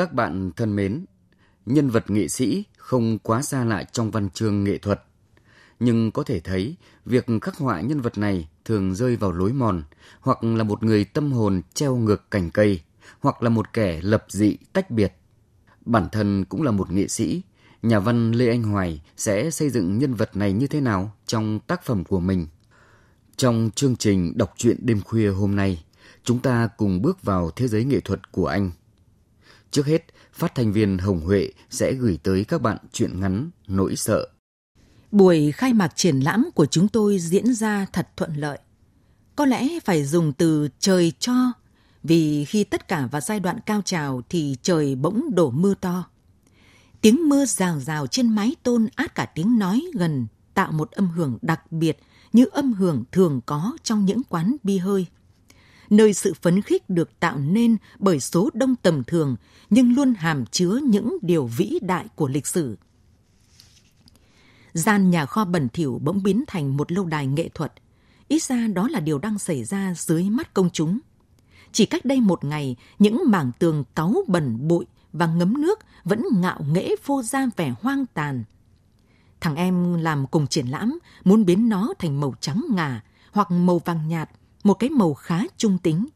Các bạn thân mến, nhân vật nghệ sĩ không quá xa lạ trong văn chương nghệ thuật. Nhưng có thể thấy, việc khắc họa nhân vật này thường rơi vào lối mòn, hoặc là một người tâm hồn treo ngược cành cây, hoặc là một kẻ lập dị tách biệt. Bản thân cũng là một nghệ sĩ, nhà văn Lê Anh Hoài sẽ xây dựng nhân vật này như thế nào trong tác phẩm của mình? Trong chương trình đọc truyện đêm khuya hôm nay, chúng ta cùng bước vào thế giới nghệ thuật của anh. Trước hết, phát thanh viên Hồng Huệ sẽ gửi tới các bạn truyện ngắn Nỗi sợ. Buổi khai mạc triển lãm của chúng tôi diễn ra thật thuận lợi. Có lẽ phải dùng từ trời cho, vì khi tất cả vào giai đoạn cao trào thì trời bỗng đổ mưa to. Tiếng mưa rào rào trên mái tôn át cả tiếng nói gần tạo một âm hưởng đặc biệt như âm hưởng thường có trong những quán bia hơi. Nơi sự phấn khích được tạo nên bởi số đông tầm thường nhưng luôn hàm chứa những điều vĩ đại của lịch sử. Gian nhà kho bẩn thỉu bỗng biến thành một lâu đài nghệ thuật. Ít ra đó là điều đang xảy ra dưới mắt công chúng. Chỉ cách đây một ngày, những mảng tường cáu bẩn bụi và ngấm nước vẫn ngạo nghễ phô ra vẻ hoang tàn. Thằng em làm cùng triển lãm muốn biến nó thành màu trắng ngà hoặc màu vàng nhạt, một cái màu khá trung tính.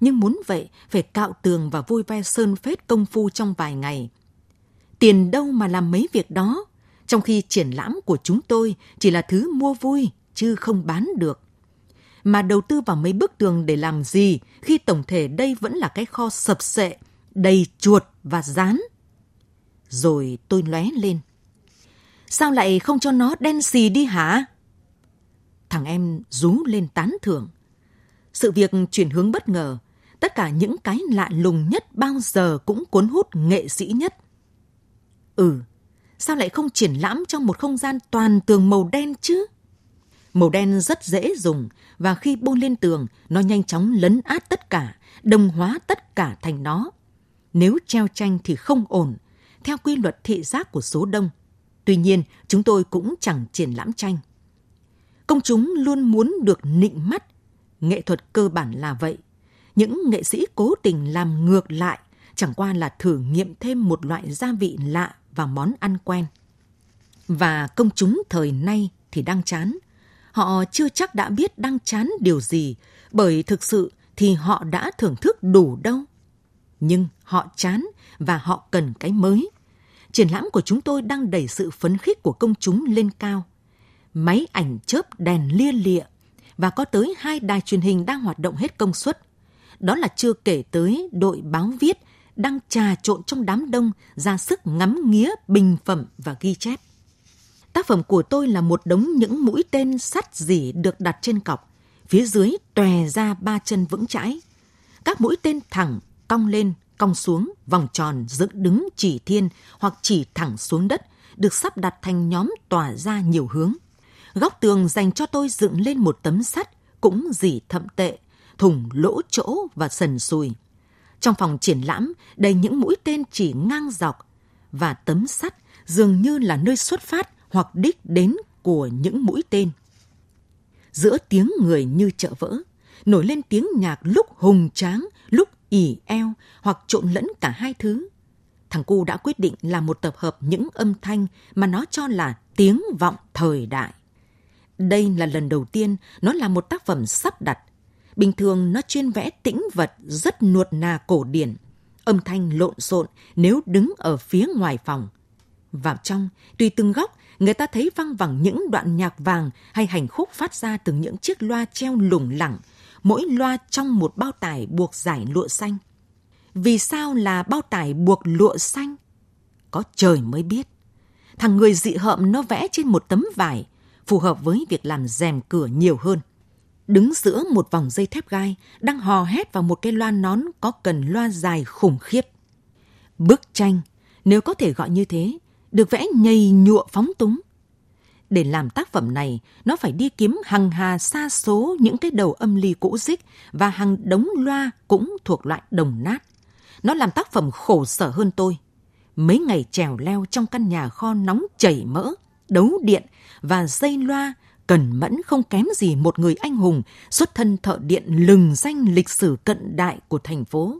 Nhưng muốn vậy, phải cạo tường và vôi ve sơn phết công phu trong vài ngày. Tiền đâu mà làm mấy việc đó, trong khi triển lãm của chúng tôi chỉ là thứ mua vui, chứ không bán được. Mà đầu tư vào mấy bức tường để làm gì, khi tổng thể đây vẫn là cái kho sập sệ, đầy chuột và rán. Rồi tôi lóe lên. Sao lại không cho nó đen xì đi hả? Thằng em rú lên tán thưởng. Sự việc chuyển hướng bất ngờ, tất cả những cái lạ lùng nhất bao giờ cũng cuốn hút nghệ sĩ nhất. Sao lại không triển lãm trong một không gian toàn tường màu đen chứ? Màu đen rất dễ dùng và khi bôi lên tường, nó nhanh chóng lấn át tất cả, đồng hóa tất cả thành nó. Nếu treo tranh thì không ổn, theo quy luật thị giác của số đông. Tuy nhiên, chúng tôi cũng chẳng triển lãm tranh. Công chúng luôn muốn được nịnh mắt. Nghệ thuật cơ bản là vậy. Những nghệ sĩ cố tình làm ngược lại, chẳng qua là thử nghiệm thêm một loại gia vị lạ vào món ăn quen. Và công chúng thời nay thì đang chán. Họ chưa chắc đã biết đang chán điều gì, bởi thực sự thì họ đã thưởng thức đủ đâu. Nhưng họ chán và họ cần cái mới. Triển lãm của chúng tôi đang đẩy sự phấn khích của công chúng lên cao. Máy ảnh chớp đèn lia lịa, và có tới 2 đài truyền hình đang hoạt động hết công suất. Đó là chưa kể tới đội báo viết đang trà trộn trong đám đông ra sức ngắm nghía, bình phẩm và ghi chép. Tác phẩm của tôi là một đống những mũi tên sắt rỉ được đặt trên cọc, phía dưới tòe ra 3 chân vững chãi. Các mũi tên thẳng, cong lên, cong xuống, vòng tròn, dựng đứng chỉ thiên hoặc chỉ thẳng xuống đất, được sắp đặt thành nhóm tỏa ra nhiều hướng. Góc tường dành cho tôi dựng lên một tấm sắt, cũng dỉ thậm tệ, thủng lỗ chỗ và sần sùi. Trong phòng triển lãm, đầy những mũi tên chỉ ngang dọc, và tấm sắt dường như là nơi xuất phát hoặc đích đến của những mũi tên. Giữa tiếng người như chợ vỡ, nổi lên tiếng nhạc lúc hùng tráng, lúc ỉ eo hoặc trộn lẫn cả hai thứ. Thằng cu đã quyết định làm một tập hợp những âm thanh mà nó cho là tiếng vọng thời đại. Đây là lần đầu tiên nó là một tác phẩm sắp đặt. Bình thường nó chuyên vẽ tĩnh vật rất nuột nà cổ điển, âm thanh lộn xộn nếu đứng ở phía ngoài phòng. Vào trong, tùy từng góc, người ta thấy văng vẳng những đoạn nhạc vàng hay hành khúc phát ra từ những chiếc loa treo lủng lẳng, mỗi loa trong một bao tải buộc dải lụa xanh. Vì sao là bao tải buộc lụa xanh? Có trời mới biết. Thằng người dị hợm nó vẽ trên một tấm vải, phù hợp với việc làm rèm cửa nhiều hơn. Đứng giữa một vòng dây thép gai, đang hò hét vào một cái loa nón có cần loa dài khủng khiếp. Bức tranh, nếu có thể gọi như thế, được vẽ nhầy nhụa phóng túng. Để làm tác phẩm này, nó phải đi kiếm hằng hà sa số những cái đầu âm ly cũ rích và hàng đống loa cũng thuộc loại đồng nát. Nó làm tác phẩm khổ sở hơn tôi. Mấy ngày trèo leo trong căn nhà kho nóng chảy mỡ, đấu điện và dây loa, cần mẫn không kém gì một người anh hùng xuất thân thợ điện lừng danh lịch sử cận đại của thành phố.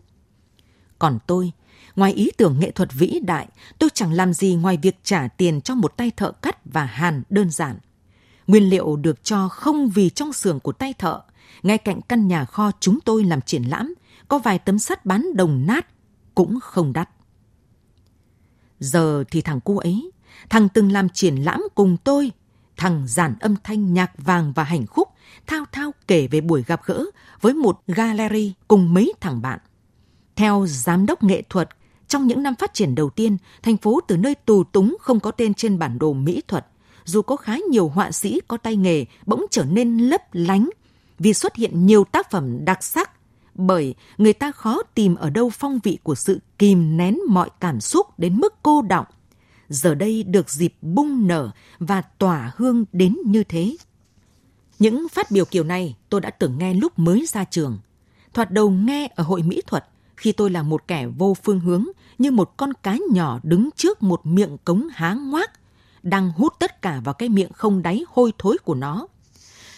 Còn tôi, ngoài ý tưởng nghệ thuật vĩ đại, tôi chẳng làm gì ngoài việc trả tiền cho một tay thợ cắt và hàn đơn giản. Nguyên liệu được cho không vì trong xưởng của tay thợ, ngay cạnh căn nhà kho chúng tôi làm triển lãm, có vài tấm sắt bán đồng nát, cũng không đắt. Giờ thì thằng cu ấy, thằng từng làm triển lãm cùng tôi, thằng giản âm thanh nhạc vàng và hành khúc, thao thao kể về buổi gặp gỡ với một gallery cùng mấy thằng bạn. Theo giám đốc nghệ thuật, trong những năm phát triển đầu tiên, thành phố từ nơi tù túng không có tên trên bản đồ mỹ thuật, dù có khá nhiều họa sĩ có tay nghề bỗng trở nên lấp lánh vì xuất hiện nhiều tác phẩm đặc sắc, bởi người ta khó tìm ở đâu phong vị của sự kìm nén mọi cảm xúc đến mức cô đọng. Giờ đây được dịp bung nở và tỏa hương đến như thế. Những phát biểu kiểu này tôi đã từng nghe lúc mới ra trường. Thoạt đầu nghe ở hội mỹ thuật, khi tôi là một kẻ vô phương hướng, như một con cá nhỏ đứng trước một miệng cống há ngoác, đang hút tất cả vào cái miệng không đáy hôi thối của nó.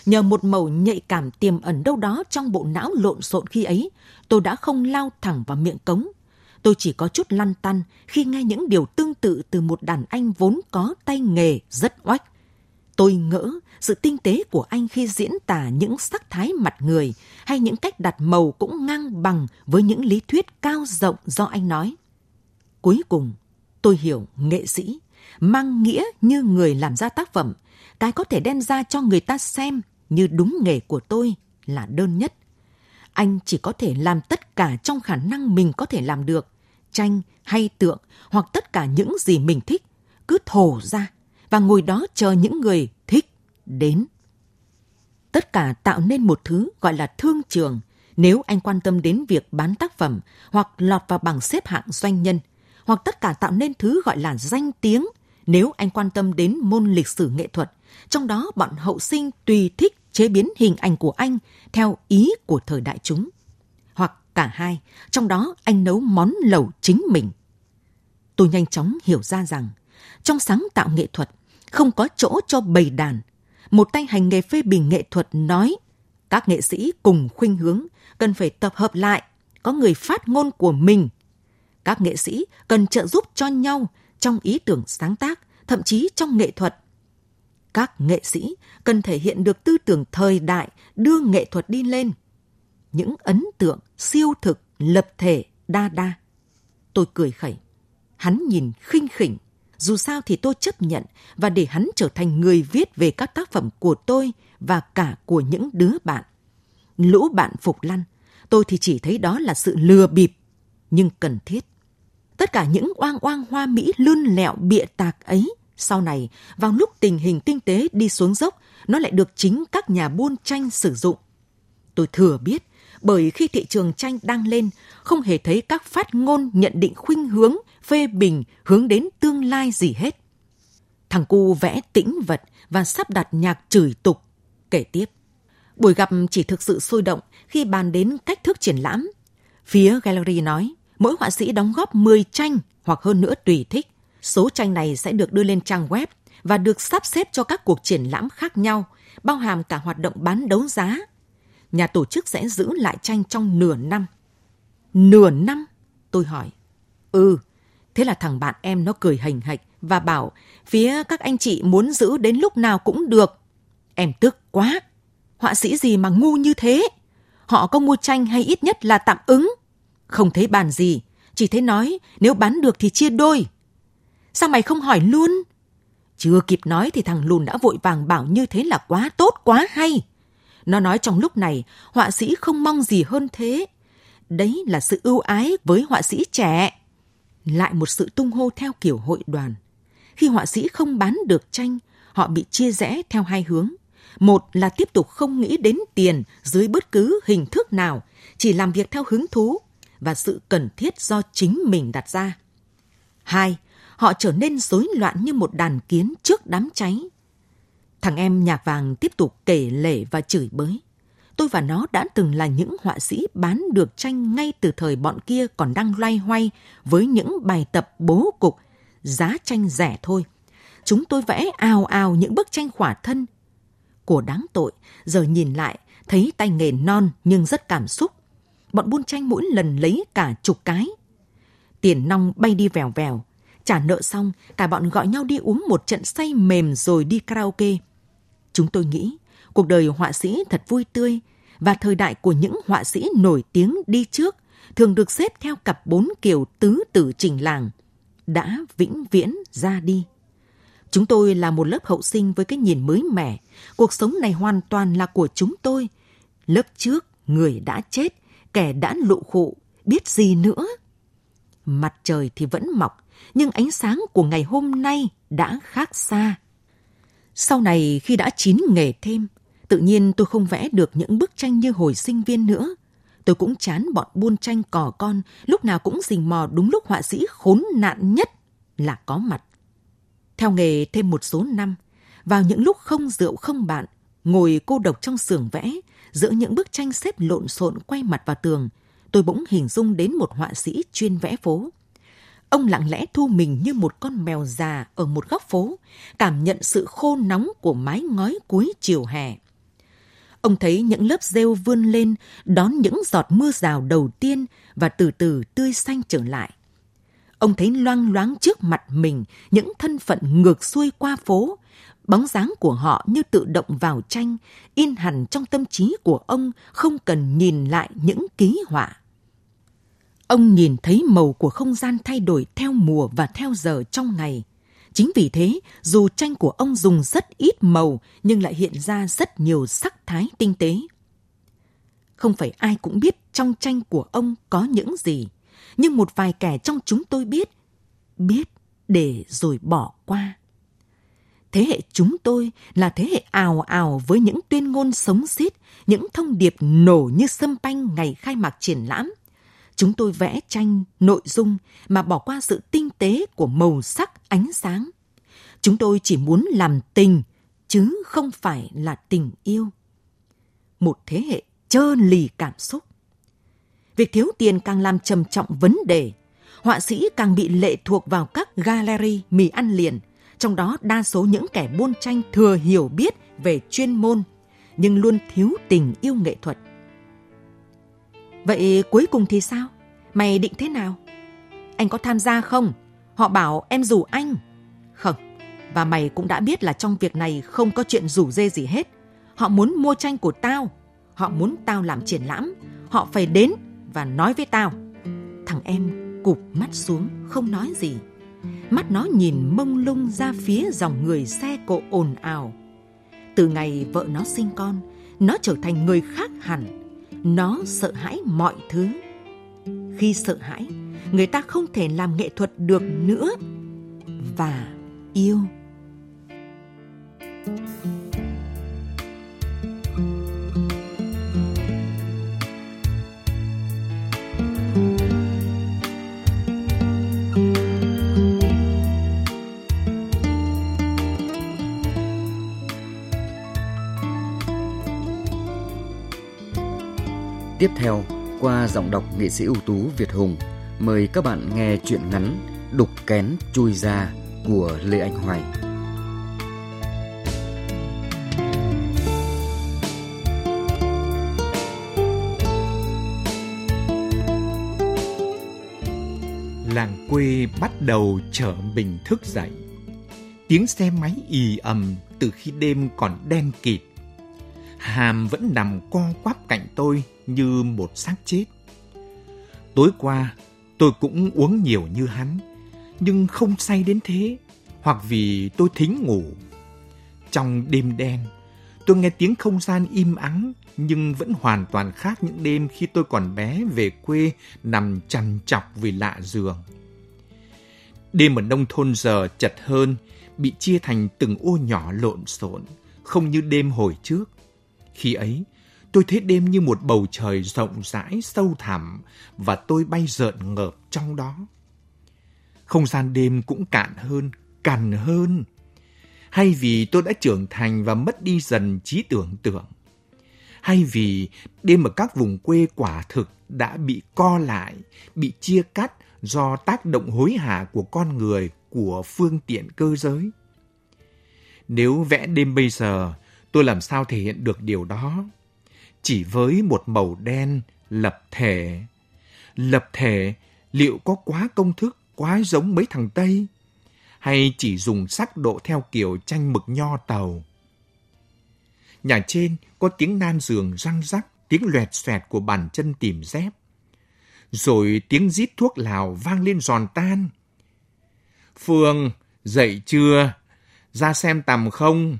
Nhờ một mẩu nhạy cảm tiềm ẩn đâu đó trong bộ não lộn xộn khi ấy, tôi đã không lao thẳng vào miệng cống. Tôi chỉ có chút lăn tăn khi nghe những điều tương tự từ một đàn anh vốn có tay nghề rất oách. Tôi ngỡ sự tinh tế của anh khi diễn tả những sắc thái mặt người hay những cách đặt màu cũng ngang bằng với những lý thuyết cao rộng do anh nói. Cuối cùng, tôi hiểu nghệ sĩ mang nghĩa như người làm ra tác phẩm, cái có thể đem ra cho người ta xem như đúng nghề của tôi là đơn nhất. Anh chỉ có thể làm tất cả trong khả năng mình có thể làm được, tranh hay tượng hoặc tất cả những gì mình thích, cứ thổ ra và ngồi đó chờ những người thích đến. Tất cả tạo nên một thứ gọi là thương trường nếu anh quan tâm đến việc bán tác phẩm hoặc lọt vào bảng xếp hạng doanh nhân, hoặc tất cả tạo nên thứ gọi là danh tiếng nếu anh quan tâm đến môn lịch sử nghệ thuật, trong đó bọn hậu sinh tùy thích chế biến hình ảnh của anh theo ý của thời đại chúng, hoặc cả hai, trong đó anh nấu món lẩu chính mình. Tôi nhanh chóng hiểu ra rằng trong sáng tạo nghệ thuật không có chỗ cho bầy đàn. Một tay hành nghề phê bình nghệ thuật nói các nghệ sĩ cùng khuynh hướng cần phải tập hợp lại, có người phát ngôn của mình. Các nghệ sĩ cần trợ giúp cho nhau trong ý tưởng sáng tác, thậm chí trong nghệ thuật. Các nghệ sĩ cần thể hiện được tư tưởng thời đại đưa nghệ thuật đi lên. Những ấn tượng siêu thực, lập thể, đa đa. Tôi cười khẩy. Hắn nhìn khinh khỉnh. Dù sao thì tôi chấp nhận và để hắn trở thành người viết về các tác phẩm của tôi và cả của những đứa bạn. Lũ bạn phục lăn, tôi thì chỉ thấy đó là sự lừa bịp, nhưng cần thiết. Tất cả những oang oang hoa mỹ lươn lẹo bịa tạc ấy, sau này, vào lúc tình hình kinh tế đi xuống dốc, nó lại được chính các nhà buôn tranh sử dụng. Tôi thừa biết, bởi khi thị trường tranh đang lên, không hề thấy các phát ngôn nhận định khuynh hướng, phê bình, hướng đến tương lai gì hết. Thằng cu vẽ tĩnh vật và sắp đặt nhạc chửi tục. Kể tiếp, buổi gặp chỉ thực sự sôi động khi bàn đến cách thức triển lãm. Phía gallery nói, mỗi họa sĩ đóng góp 10 tranh hoặc hơn nữa tùy thích. Số tranh này sẽ được đưa lên trang web và được sắp xếp cho các cuộc triển lãm khác nhau, bao hàm cả hoạt động bán đấu giá. Nhà tổ chức sẽ giữ lại tranh trong nửa năm. Nửa năm? Tôi hỏi. Ừ. Thế là thằng bạn em nó cười hềnh hệch và bảo phía các anh chị muốn giữ đến lúc nào cũng được. Em tức quá. Họa sĩ gì mà ngu như thế? Họ có mua tranh hay ít nhất là tạm ứng? Không thấy bàn gì, chỉ thấy nói nếu bán được thì chia đôi. Sao mày không hỏi luôn? Chưa kịp nói thì thằng lùn đã vội vàng bảo như thế là quá tốt, quá hay. Nó nói trong lúc này, họa sĩ không mong gì hơn thế. Đấy là sự ưu ái với họa sĩ trẻ. Lại một sự tung hô theo kiểu hội đoàn. Khi họa sĩ không bán được tranh, họ bị chia rẽ theo hai hướng. Một là tiếp tục không nghĩ đến tiền dưới bất cứ hình thức nào, chỉ làm việc theo hứng thú và sự cần thiết do chính mình đặt ra. Hai, họ trở nên rối loạn như một đàn kiến trước đám cháy. Thằng em nhà vàng tiếp tục kể lể và chửi bới. Tôi và nó đã từng là những họa sĩ bán được tranh ngay từ thời bọn kia còn đang loay hoay với những bài tập bố cục, giá tranh rẻ thôi. Chúng tôi vẽ ào ào những bức tranh khỏa thân. Của đáng tội, giờ nhìn lại, thấy tay nghề non nhưng rất cảm xúc. Bọn buôn tranh mỗi lần lấy cả chục cái. Tiền nong bay đi vèo vèo. Trả nợ xong, cả bọn gọi nhau đi uống một trận say mềm rồi đi karaoke. Chúng tôi nghĩ, cuộc đời họa sĩ thật vui tươi và thời đại của những họa sĩ nổi tiếng đi trước thường được xếp theo cặp 4 kiểu tứ tử trình làng đã vĩnh viễn ra đi. Chúng tôi là một lớp hậu sinh với cái nhìn mới mẻ. Cuộc sống này hoàn toàn là của chúng tôi. Lớp trước, người đã chết, kẻ đã lụ khụ, biết gì nữa. Mặt trời thì vẫn mọc, nhưng ánh sáng của ngày hôm nay đã khác xa. Sau này khi đã chín nghề thêm, tự nhiên tôi không vẽ được những bức tranh như hồi sinh viên nữa. Tôi cũng chán bọn buôn tranh cò con, lúc nào cũng rình mò đúng lúc họa sĩ khốn nạn nhất là có mặt. Theo nghề thêm một số năm, vào những lúc không rượu không bạn, ngồi cô độc trong xưởng vẽ, giữa những bức tranh xếp lộn xộn quay mặt vào tường, tôi bỗng hình dung đến một họa sĩ chuyên vẽ phố. Ông lặng lẽ thu mình như một con mèo già ở một góc phố, cảm nhận sự khô nóng của mái ngói cuối chiều hè. Ông thấy những lớp rêu vươn lên, đón những giọt mưa rào đầu tiên và từ từ tươi xanh trở lại. Ông thấy loang loáng trước mặt mình những thân phận ngược xuôi qua phố, bóng dáng của họ như tự động vào tranh, in hẳn trong tâm trí của ông không cần nhìn lại những ký họa. Ông nhìn thấy màu của không gian thay đổi theo mùa và theo giờ trong ngày. Chính vì thế, dù tranh của ông dùng rất ít màu nhưng lại hiện ra rất nhiều sắc thái tinh tế. Không phải ai cũng biết trong tranh của ông có những gì, nhưng một vài kẻ trong chúng tôi biết để rồi bỏ qua. Thế hệ chúng tôi là thế hệ ào ào với những tuyên ngôn sống sít, những thông điệp nổ như sâm panh ngày khai mạc triển lãm. Chúng tôi vẽ tranh, nội dung mà bỏ qua sự tinh tế của màu sắc, ánh sáng. Chúng tôi chỉ muốn làm tình, chứ không phải là tình yêu. Một thế hệ trơ lì cảm xúc. Việc thiếu tiền càng làm trầm trọng vấn đề. Họa sĩ càng bị lệ thuộc vào các gallery mì ăn liền. Trong đó đa số những kẻ buôn tranh thừa hiểu biết về chuyên môn, nhưng luôn thiếu tình yêu nghệ thuật. Vậy cuối cùng thì sao? Mày định thế nào? Anh có tham gia không? Họ bảo em rủ anh. Không, và mày cũng đã biết là trong việc này không có chuyện rủ rê gì hết. Họ muốn mua tranh của tao. Họ muốn tao làm triển lãm. Họ phải đến và nói với tao. Thằng em cụp mắt xuống không nói gì. Mắt nó nhìn mông lung ra phía dòng người xe cộ ồn ào. Từ ngày vợ nó sinh con, nó trở thành người khác hẳn. Nó sợ hãi mọi thứ. Khi sợ hãi, người ta không thể làm nghệ thuật được nữa. Và yêu. Tiếp theo, qua giọng đọc nghệ sĩ ưu tú Việt Hùng, mời các bạn nghe truyện ngắn Đục kén chui ra của Lê Anh Hoài. Làng quê bắt đầu trở mình thức dậy. Tiếng xe máy ì ầm từ khi đêm còn đen kịt. Hàm vẫn nằm co quắp cạnh tôi như một xác chết. Tối qua, tôi cũng uống nhiều như hắn, nhưng không say đến thế, hoặc vì tôi thính ngủ. Trong đêm đen, tôi nghe tiếng không gian im ắng nhưng vẫn hoàn toàn khác những đêm khi tôi còn bé về quê nằm trằn trọc vì lạ giường. Đêm ở nông thôn giờ chật hơn, bị chia thành từng ô nhỏ lộn xộn, không như đêm hồi trước. Khi ấy, tôi thấy đêm như một bầu trời rộng rãi, sâu thẳm và tôi bay rợn ngợp trong đó. Không gian đêm cũng cạn hơn, cằn hơn. Hay vì tôi đã trưởng thành và mất đi dần trí tưởng tượng. Hay vì đêm ở các vùng quê quả thực đã bị co lại, bị chia cắt do tác động hối hả của con người, của phương tiện cơ giới. Nếu vẽ đêm bây giờ, tôi làm sao thể hiện được điều đó? Chỉ với một màu đen lập thể. Lập thể liệu có quá công thức, quá giống mấy thằng Tây? Hay chỉ dùng sắc độ theo kiểu tranh mực nho tàu? Nhà trên có tiếng nan giường răng rắc, tiếng loẹt xoẹt của bàn chân tìm dép. Rồi tiếng rít thuốc lào vang lên giòn tan. Phương, dậy chưa? Ra xem tằm không?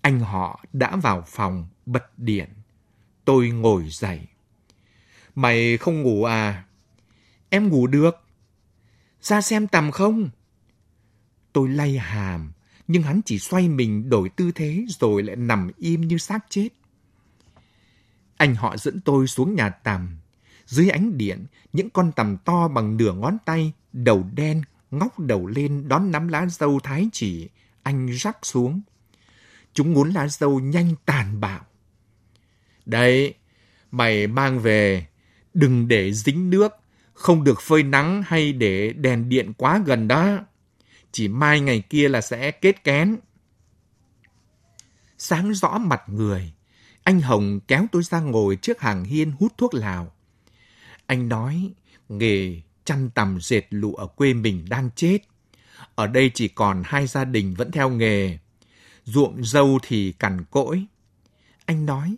Anh họ đã vào phòng, bật điện. Tôi ngồi dậy. Mày không ngủ à? Em ngủ được. Ra xem tằm không? Tôi lay hàm, nhưng hắn chỉ xoay mình đổi tư thế rồi lại nằm im như xác chết. Anh họ dẫn tôi xuống nhà tằm. Dưới ánh điện, những con tằm to bằng nửa ngón tay, đầu đen, ngóc đầu lên đón nắm lá dâu thái chỉ, anh rắc xuống. Chúng muốn lá dâu nhanh tàn bạo. Đấy, mày mang về, đừng để dính nước, không được phơi nắng hay để đèn điện quá gần đó. Chỉ mai ngày kia là sẽ kết kén. Sáng rõ mặt người, anh Hồng kéo tôi ra ngồi trước hàng hiên hút thuốc lào. Anh nói, nghề chăn tằm dệt lụa ở quê mình đang chết. Ở đây chỉ còn 2 gia đình vẫn theo nghề. Ruộng dâu thì cằn cỗi. Anh nói,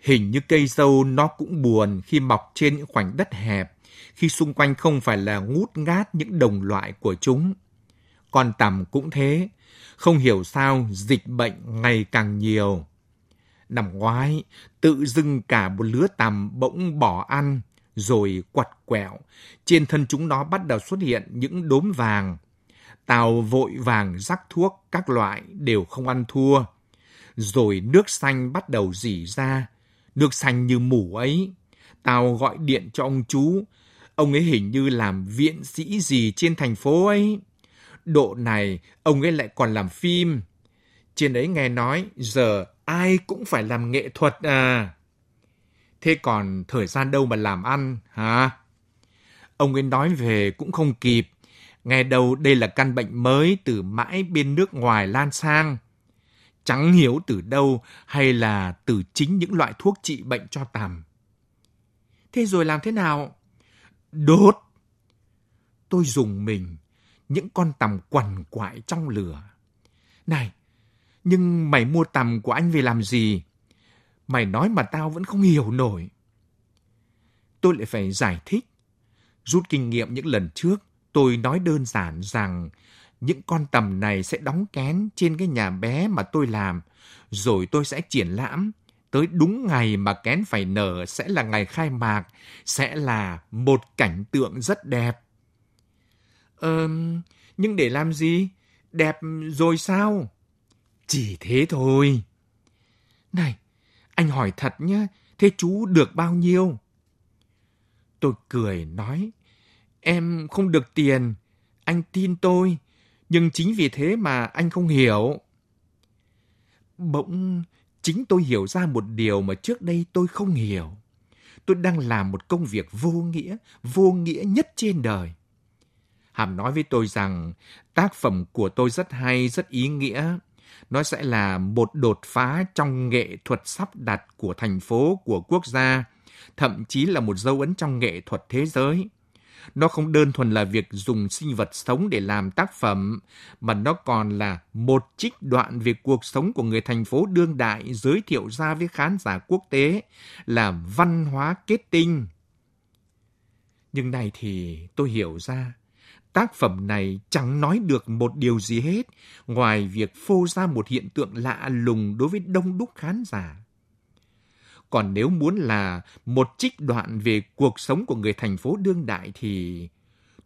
hình như cây dâu nó cũng buồn khi mọc trên những khoảnh đất hẹp, khi xung quanh không phải là ngút ngát những đồng loại của chúng. Con tằm cũng thế, không hiểu sao dịch bệnh ngày càng nhiều. Năm ngoái, tự dưng cả một lứa tằm bỗng bỏ ăn, rồi quặt quẹo, trên thân chúng nó bắt đầu xuất hiện những đốm vàng. Tàu vội vàng rắc thuốc các loại đều không ăn thua. Rồi nước xanh bắt đầu rỉ ra, nước xanh như mủ ấy. Tàu gọi điện cho ông chú, ông ấy hình như làm viện sĩ gì trên thành phố ấy. Độ này, ông ấy lại còn làm phim. Trên ấy nghe nói, giờ ai cũng phải làm nghệ thuật à. Thế còn thời gian đâu mà làm ăn, hả? Ông ấy nói về cũng không kịp. Nghe đâu đây là căn bệnh mới từ mãi bên nước ngoài lan sang. Chẳng hiểu từ đâu hay là từ chính những loại thuốc trị bệnh cho tằm. Thế rồi làm thế nào? Đốt! Tôi rùng mình, những con tằm quằn quại trong lửa. Này, nhưng mày mua tằm của anh về làm gì? Mày nói mà tao vẫn không hiểu nổi. Tôi lại phải giải thích. Rút kinh nghiệm những lần trước, tôi nói đơn giản rằng những con tằm này sẽ đóng kén trên cái nhà bé mà tôi làm, rồi tôi sẽ triển lãm. Tới đúng ngày mà kén phải nở sẽ là ngày khai mạc, sẽ là một cảnh tượng rất đẹp. Nhưng để làm gì? Đẹp rồi sao? Chỉ thế thôi. Này, anh hỏi thật nhá, thế chú được bao nhiêu? Tôi cười nói, em không được tiền, anh tin tôi, nhưng chính vì thế mà anh không hiểu. Bỗng chính tôi hiểu ra một điều mà trước đây tôi không hiểu. Tôi đang làm một công việc vô nghĩa nhất trên đời. Hàm nói với tôi rằng tác phẩm của tôi rất hay, rất ý nghĩa. Nó sẽ là một đột phá trong nghệ thuật sắp đặt của thành phố, của quốc gia, thậm chí là một dấu ấn trong nghệ thuật thế giới. Nó không đơn thuần là việc dùng sinh vật sống để làm tác phẩm, mà nó còn là một trích đoạn về cuộc sống của người thành phố đương đại giới thiệu ra với khán giả quốc tế, là văn hóa kết tinh. Nhưng này thì tôi hiểu ra, Tác phẩm này chẳng nói được một điều gì hết ngoài việc phô ra một hiện tượng lạ lùng đối với đông đúc khán giả. Còn nếu muốn là một trích đoạn về cuộc sống của người thành phố đương đại thì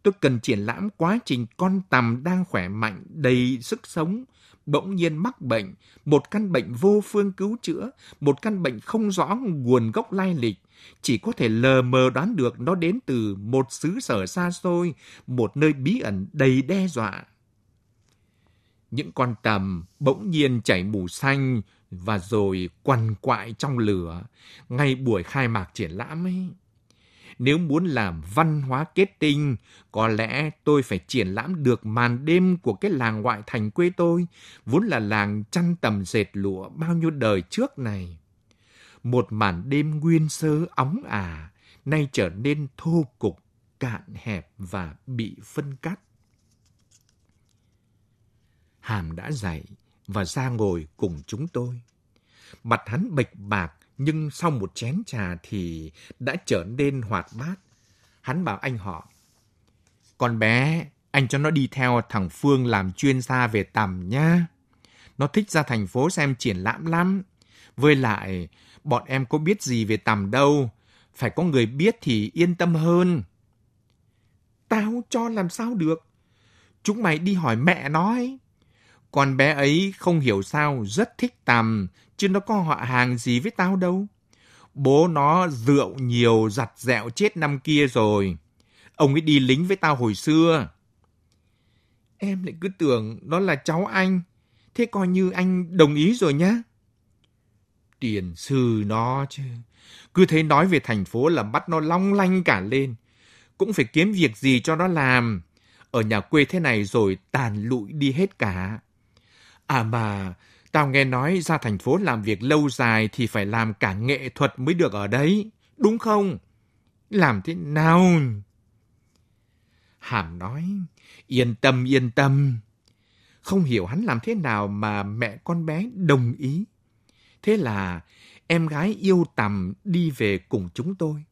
tôi cần triển lãm quá trình con tằm đang khỏe mạnh, đầy sức sống, bỗng nhiên mắc bệnh, một căn bệnh vô phương cứu chữa, một căn bệnh không rõ nguồn gốc lai lịch, chỉ có thể lờ mờ đoán được nó đến từ một xứ sở xa xôi, một nơi bí ẩn đầy đe dọa. Những con tằm bỗng nhiên chảy mù xanh và rồi quằn quại trong lửa ngay buổi khai mạc triển lãm ấy. Nếu muốn làm văn hóa kết tinh, có lẽ tôi phải triển lãm được màn đêm của cái làng ngoại thành quê tôi, vốn là làng chăn tằm dệt lụa bao nhiêu đời trước này. Một màn đêm nguyên sơ óng ả, nay trở nên thô cục, cạn hẹp và bị phân cắt. Hàm đã dậy và ra ngồi cùng chúng tôi. Mặt hắn bệch bạc, nhưng sau một chén trà thì đã trở nên hoạt bát. Hắn bảo anh họ: "Con bé, anh cho nó đi theo thằng Phương làm chuyên gia về tằm nhá. Nó thích ra thành phố xem triển lãm lắm. Với lại, bọn em có biết gì về tằm đâu. Phải có người biết thì yên tâm hơn." "Tao cho làm sao được. Chúng mày đi hỏi mẹ nó ấy. Con bé ấy không hiểu sao rất thích tằm, chứ nó có họ hàng gì với tao đâu. Bố nó rượu nhiều giặt dẹo chết năm kia rồi. Ông ấy đi lính với tao hồi xưa." "Em lại cứ tưởng nó là cháu anh. Thế coi như anh đồng ý rồi nhá." "Tiền sư nó chứ. Cứ thấy nói về thành phố là bắt nó long lanh cả lên. Cũng phải kiếm việc gì cho nó làm. Ở nhà quê thế này rồi tàn lụi đi hết cả. À mà, tao nghe nói ra thành phố làm việc lâu dài thì phải làm cả nghệ thuật mới được ở đấy, đúng không? Làm thế nào?" Hàm nói: Yên tâm. Không hiểu hắn làm thế nào mà mẹ con bé đồng ý. Thế là em gái yêu tằm đi về cùng chúng tôi.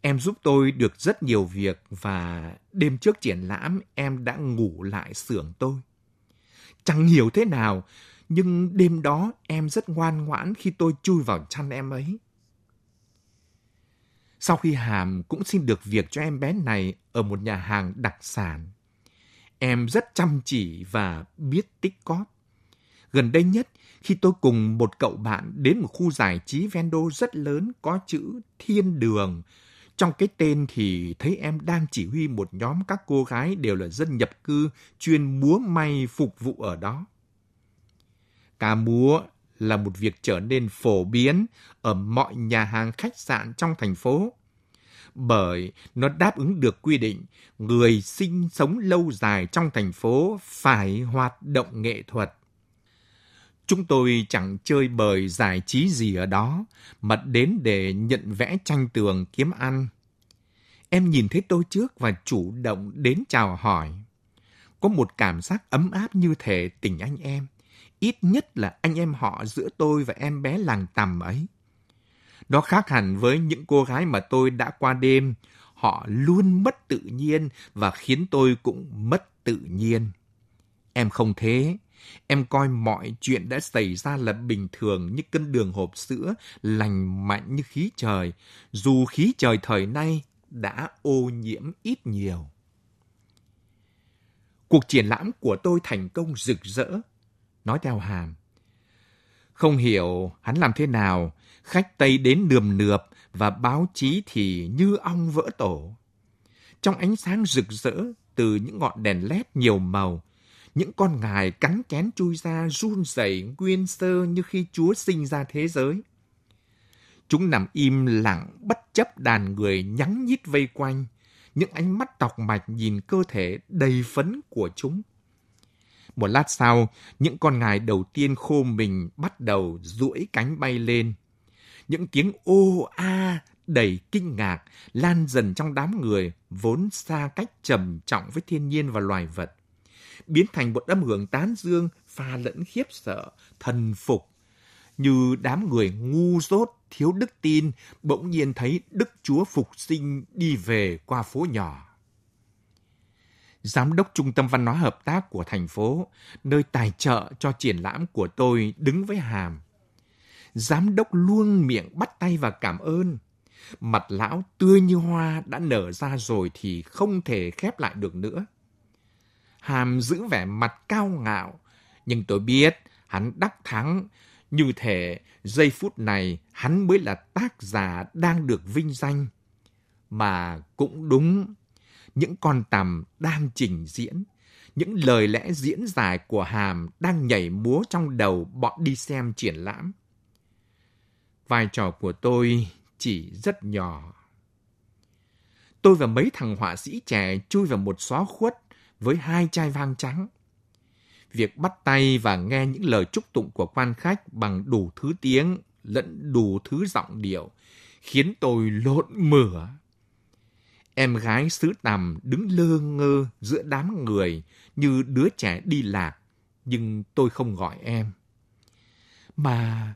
Em giúp tôi được rất nhiều việc và đêm trước triển lãm em đã ngủ lại xưởng tôi. Chẳng hiểu thế nào, nhưng đêm đó em rất ngoan ngoãn khi tôi chui vào chăn em ấy. Sau khi Hàm cũng xin được việc cho em bé này ở một nhà hàng đặc sản. Em rất chăm chỉ và biết tích cóp. Gần đây nhất, khi tôi cùng một cậu bạn đến một khu giải trí ven đô rất lớn có chữ Thiên Đường, trong cái tên thì thấy em đang chỉ huy một nhóm các cô gái đều là dân nhập cư chuyên múa may phục vụ ở đó. Ca múa là một việc trở nên phổ biến ở mọi nhà hàng khách sạn trong thành phố, bởi nó đáp ứng được quy định người sinh sống lâu dài trong thành phố phải hoạt động nghệ thuật. Chúng tôi chẳng chơi bời giải trí gì ở đó, mà đến để nhận vẽ tranh tường kiếm ăn. Em nhìn thấy tôi trước và chủ động đến chào hỏi. Có một cảm giác ấm áp như thể tình anh em, ít nhất là anh em họ giữa tôi và em bé làng tằm ấy. Nó khác hẳn với những cô gái mà tôi đã qua đêm, họ luôn mất tự nhiên và khiến tôi cũng mất tự nhiên. Em không thế. Em coi mọi chuyện đã xảy ra là bình thường như cân đường hộp sữa, lành mạnh như khí trời, dù khí trời thời nay đã ô nhiễm ít nhiều. Cuộc triển lãm của tôi thành công rực rỡ. Nói theo Hàm: Không hiểu hắn làm thế nào, khách Tây đến nườm nượp và báo chí thì như ong vỡ tổ. Trong ánh sáng rực rỡ từ những ngọn đèn led nhiều màu, những con ngài cắn kén chui ra run rẩy nguyên sơ như khi Chúa sinh ra thế giới. Chúng nằm im lặng bất chấp đàn người nhắn nhít vây quanh, những ánh mắt tọc mạch nhìn cơ thể đầy phấn của chúng. Một lát sau, những con ngài đầu tiên khô mình bắt đầu duỗi cánh bay lên. Những tiếng ô a đầy kinh ngạc lan dần trong đám người vốn xa cách trầm trọng với thiên nhiên và loài vật, biến thành một âm hưởng tán dương pha lẫn khiếp sợ, thần phục, như đám người ngu dốt thiếu đức tin bỗng nhiên thấy Đức Chúa phục sinh đi về qua phố nhỏ. giám đốc Trung tâm Văn hóa Hợp tác của thành phố, nơi tài trợ cho triển lãm của tôi đứng với Hàm. Giám đốc luôn miệng bắt tay và cảm ơn. Mặt lão tươi như hoa đã nở ra rồi thì không thể khép lại được nữa. Hàm giữ vẻ mặt cao ngạo, nhưng tôi biết hắn đắc thắng, như thể giây phút này hắn mới là tác giả đang được vinh danh. Mà cũng đúng, những con tằm đang trình diễn, những lời lẽ diễn giải của Hàm đang nhảy múa trong đầu bọn đi xem triển lãm. Vai trò của tôi chỉ rất nhỏ. Tôi và mấy thằng họa sĩ trẻ chui vào một xó khuất với 2 chai vang trắng. Việc bắt tay và nghe những lời chúc tụng của quan khách bằng đủ thứ tiếng lẫn đủ thứ giọng điệu khiến tôi lộn mửa. Em gái xứ tằm đứng lơ ngơ giữa đám người như đứa trẻ đi lạc, nhưng tôi không gọi em. Mà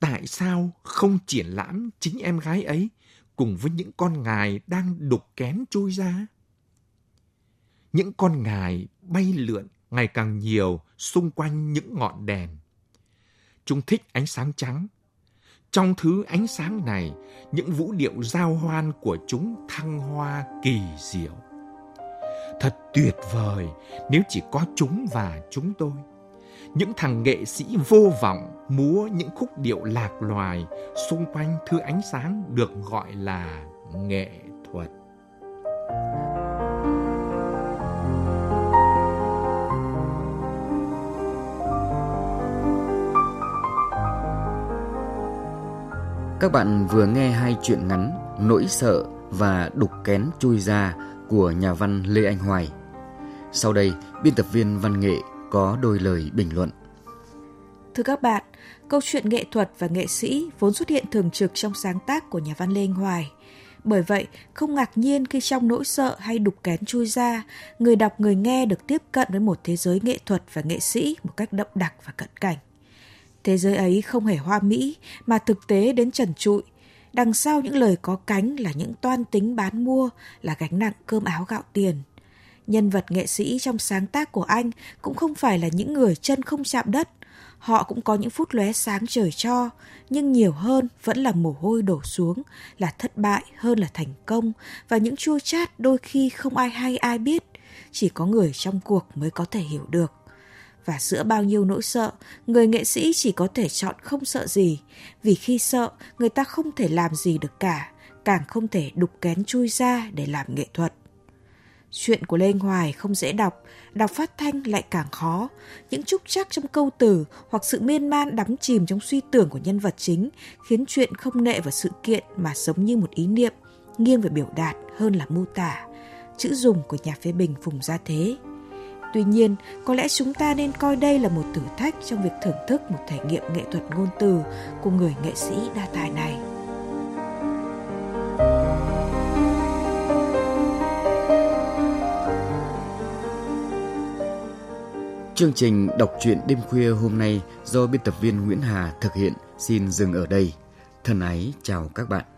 tại sao không triển lãm chính em gái ấy cùng với những con ngài đang đục kén chui ra? Những con ngài bay lượn ngày càng nhiều xung quanh những ngọn đèn. Chúng thích ánh sáng trắng. Trong thứ ánh sáng này, những vũ điệu giao hoan của chúng thăng hoa kỳ diệu. Thật tuyệt vời nếu chỉ có chúng và chúng tôi. Những thằng nghệ sĩ vô vọng múa những khúc điệu lạc loài xung quanh thứ ánh sáng được gọi là nghệ thuật. Các bạn vừa nghe 2 truyện ngắn Nỗi Sợ và Đục Kén Chui Ra của nhà văn Lê Anh Hoài. Sau đây, biên tập viên Văn Nghệ có đôi lời bình luận. Thưa các bạn, câu chuyện nghệ thuật và nghệ sĩ vốn xuất hiện thường trực trong sáng tác của nhà văn Lê Anh Hoài. Bởi vậy, không ngạc nhiên khi trong Nỗi Sợ hay Đục Kén Chui Ra, người đọc người nghe được tiếp cận với một thế giới nghệ thuật và nghệ sĩ một cách đậm đặc và cận cảnh. Thế giới ấy không hề hoa mỹ mà thực tế đến trần trụi. Đằng sau những lời có cánh là những toan tính bán mua, là gánh nặng cơm áo gạo tiền. Nhân vật nghệ sĩ trong sáng tác của anh cũng không phải là những người chân không chạm đất. Họ cũng có những phút lóe sáng trời cho, nhưng nhiều hơn vẫn là mồ hôi đổ xuống, là thất bại hơn là thành công, và những chua chát đôi khi không ai hay ai biết, chỉ có người trong cuộc mới có thể hiểu được. Và giữa bao nhiêu nỗi sợ, người nghệ sĩ chỉ có thể chọn không sợ gì. Vì khi sợ, người ta không thể làm gì được cả, càng không thể đục kén chui ra để làm nghệ thuật. Chuyện của Lê Anh Hoài không dễ đọc, đọc phát thanh lại càng khó. Những trúc trắc trong câu từ hoặc sự miên man đắm chìm trong suy tưởng của nhân vật chính khiến chuyện không nệ vào sự kiện mà giống như một ý niệm, nghiêng về biểu đạt hơn là mô tả. Chữ dùng của nhà phê bình Phùng Gia Thế. Tuy nhiên, có lẽ chúng ta nên coi đây là một thử thách trong việc thưởng thức một trải nghiệm nghệ thuật ngôn từ của người nghệ sĩ đa tài này. Chương trình Đọc truyện đêm khuya hôm nay do biên tập viên Nguyễn Hà thực hiện xin dừng ở đây. Thân ái chào các bạn.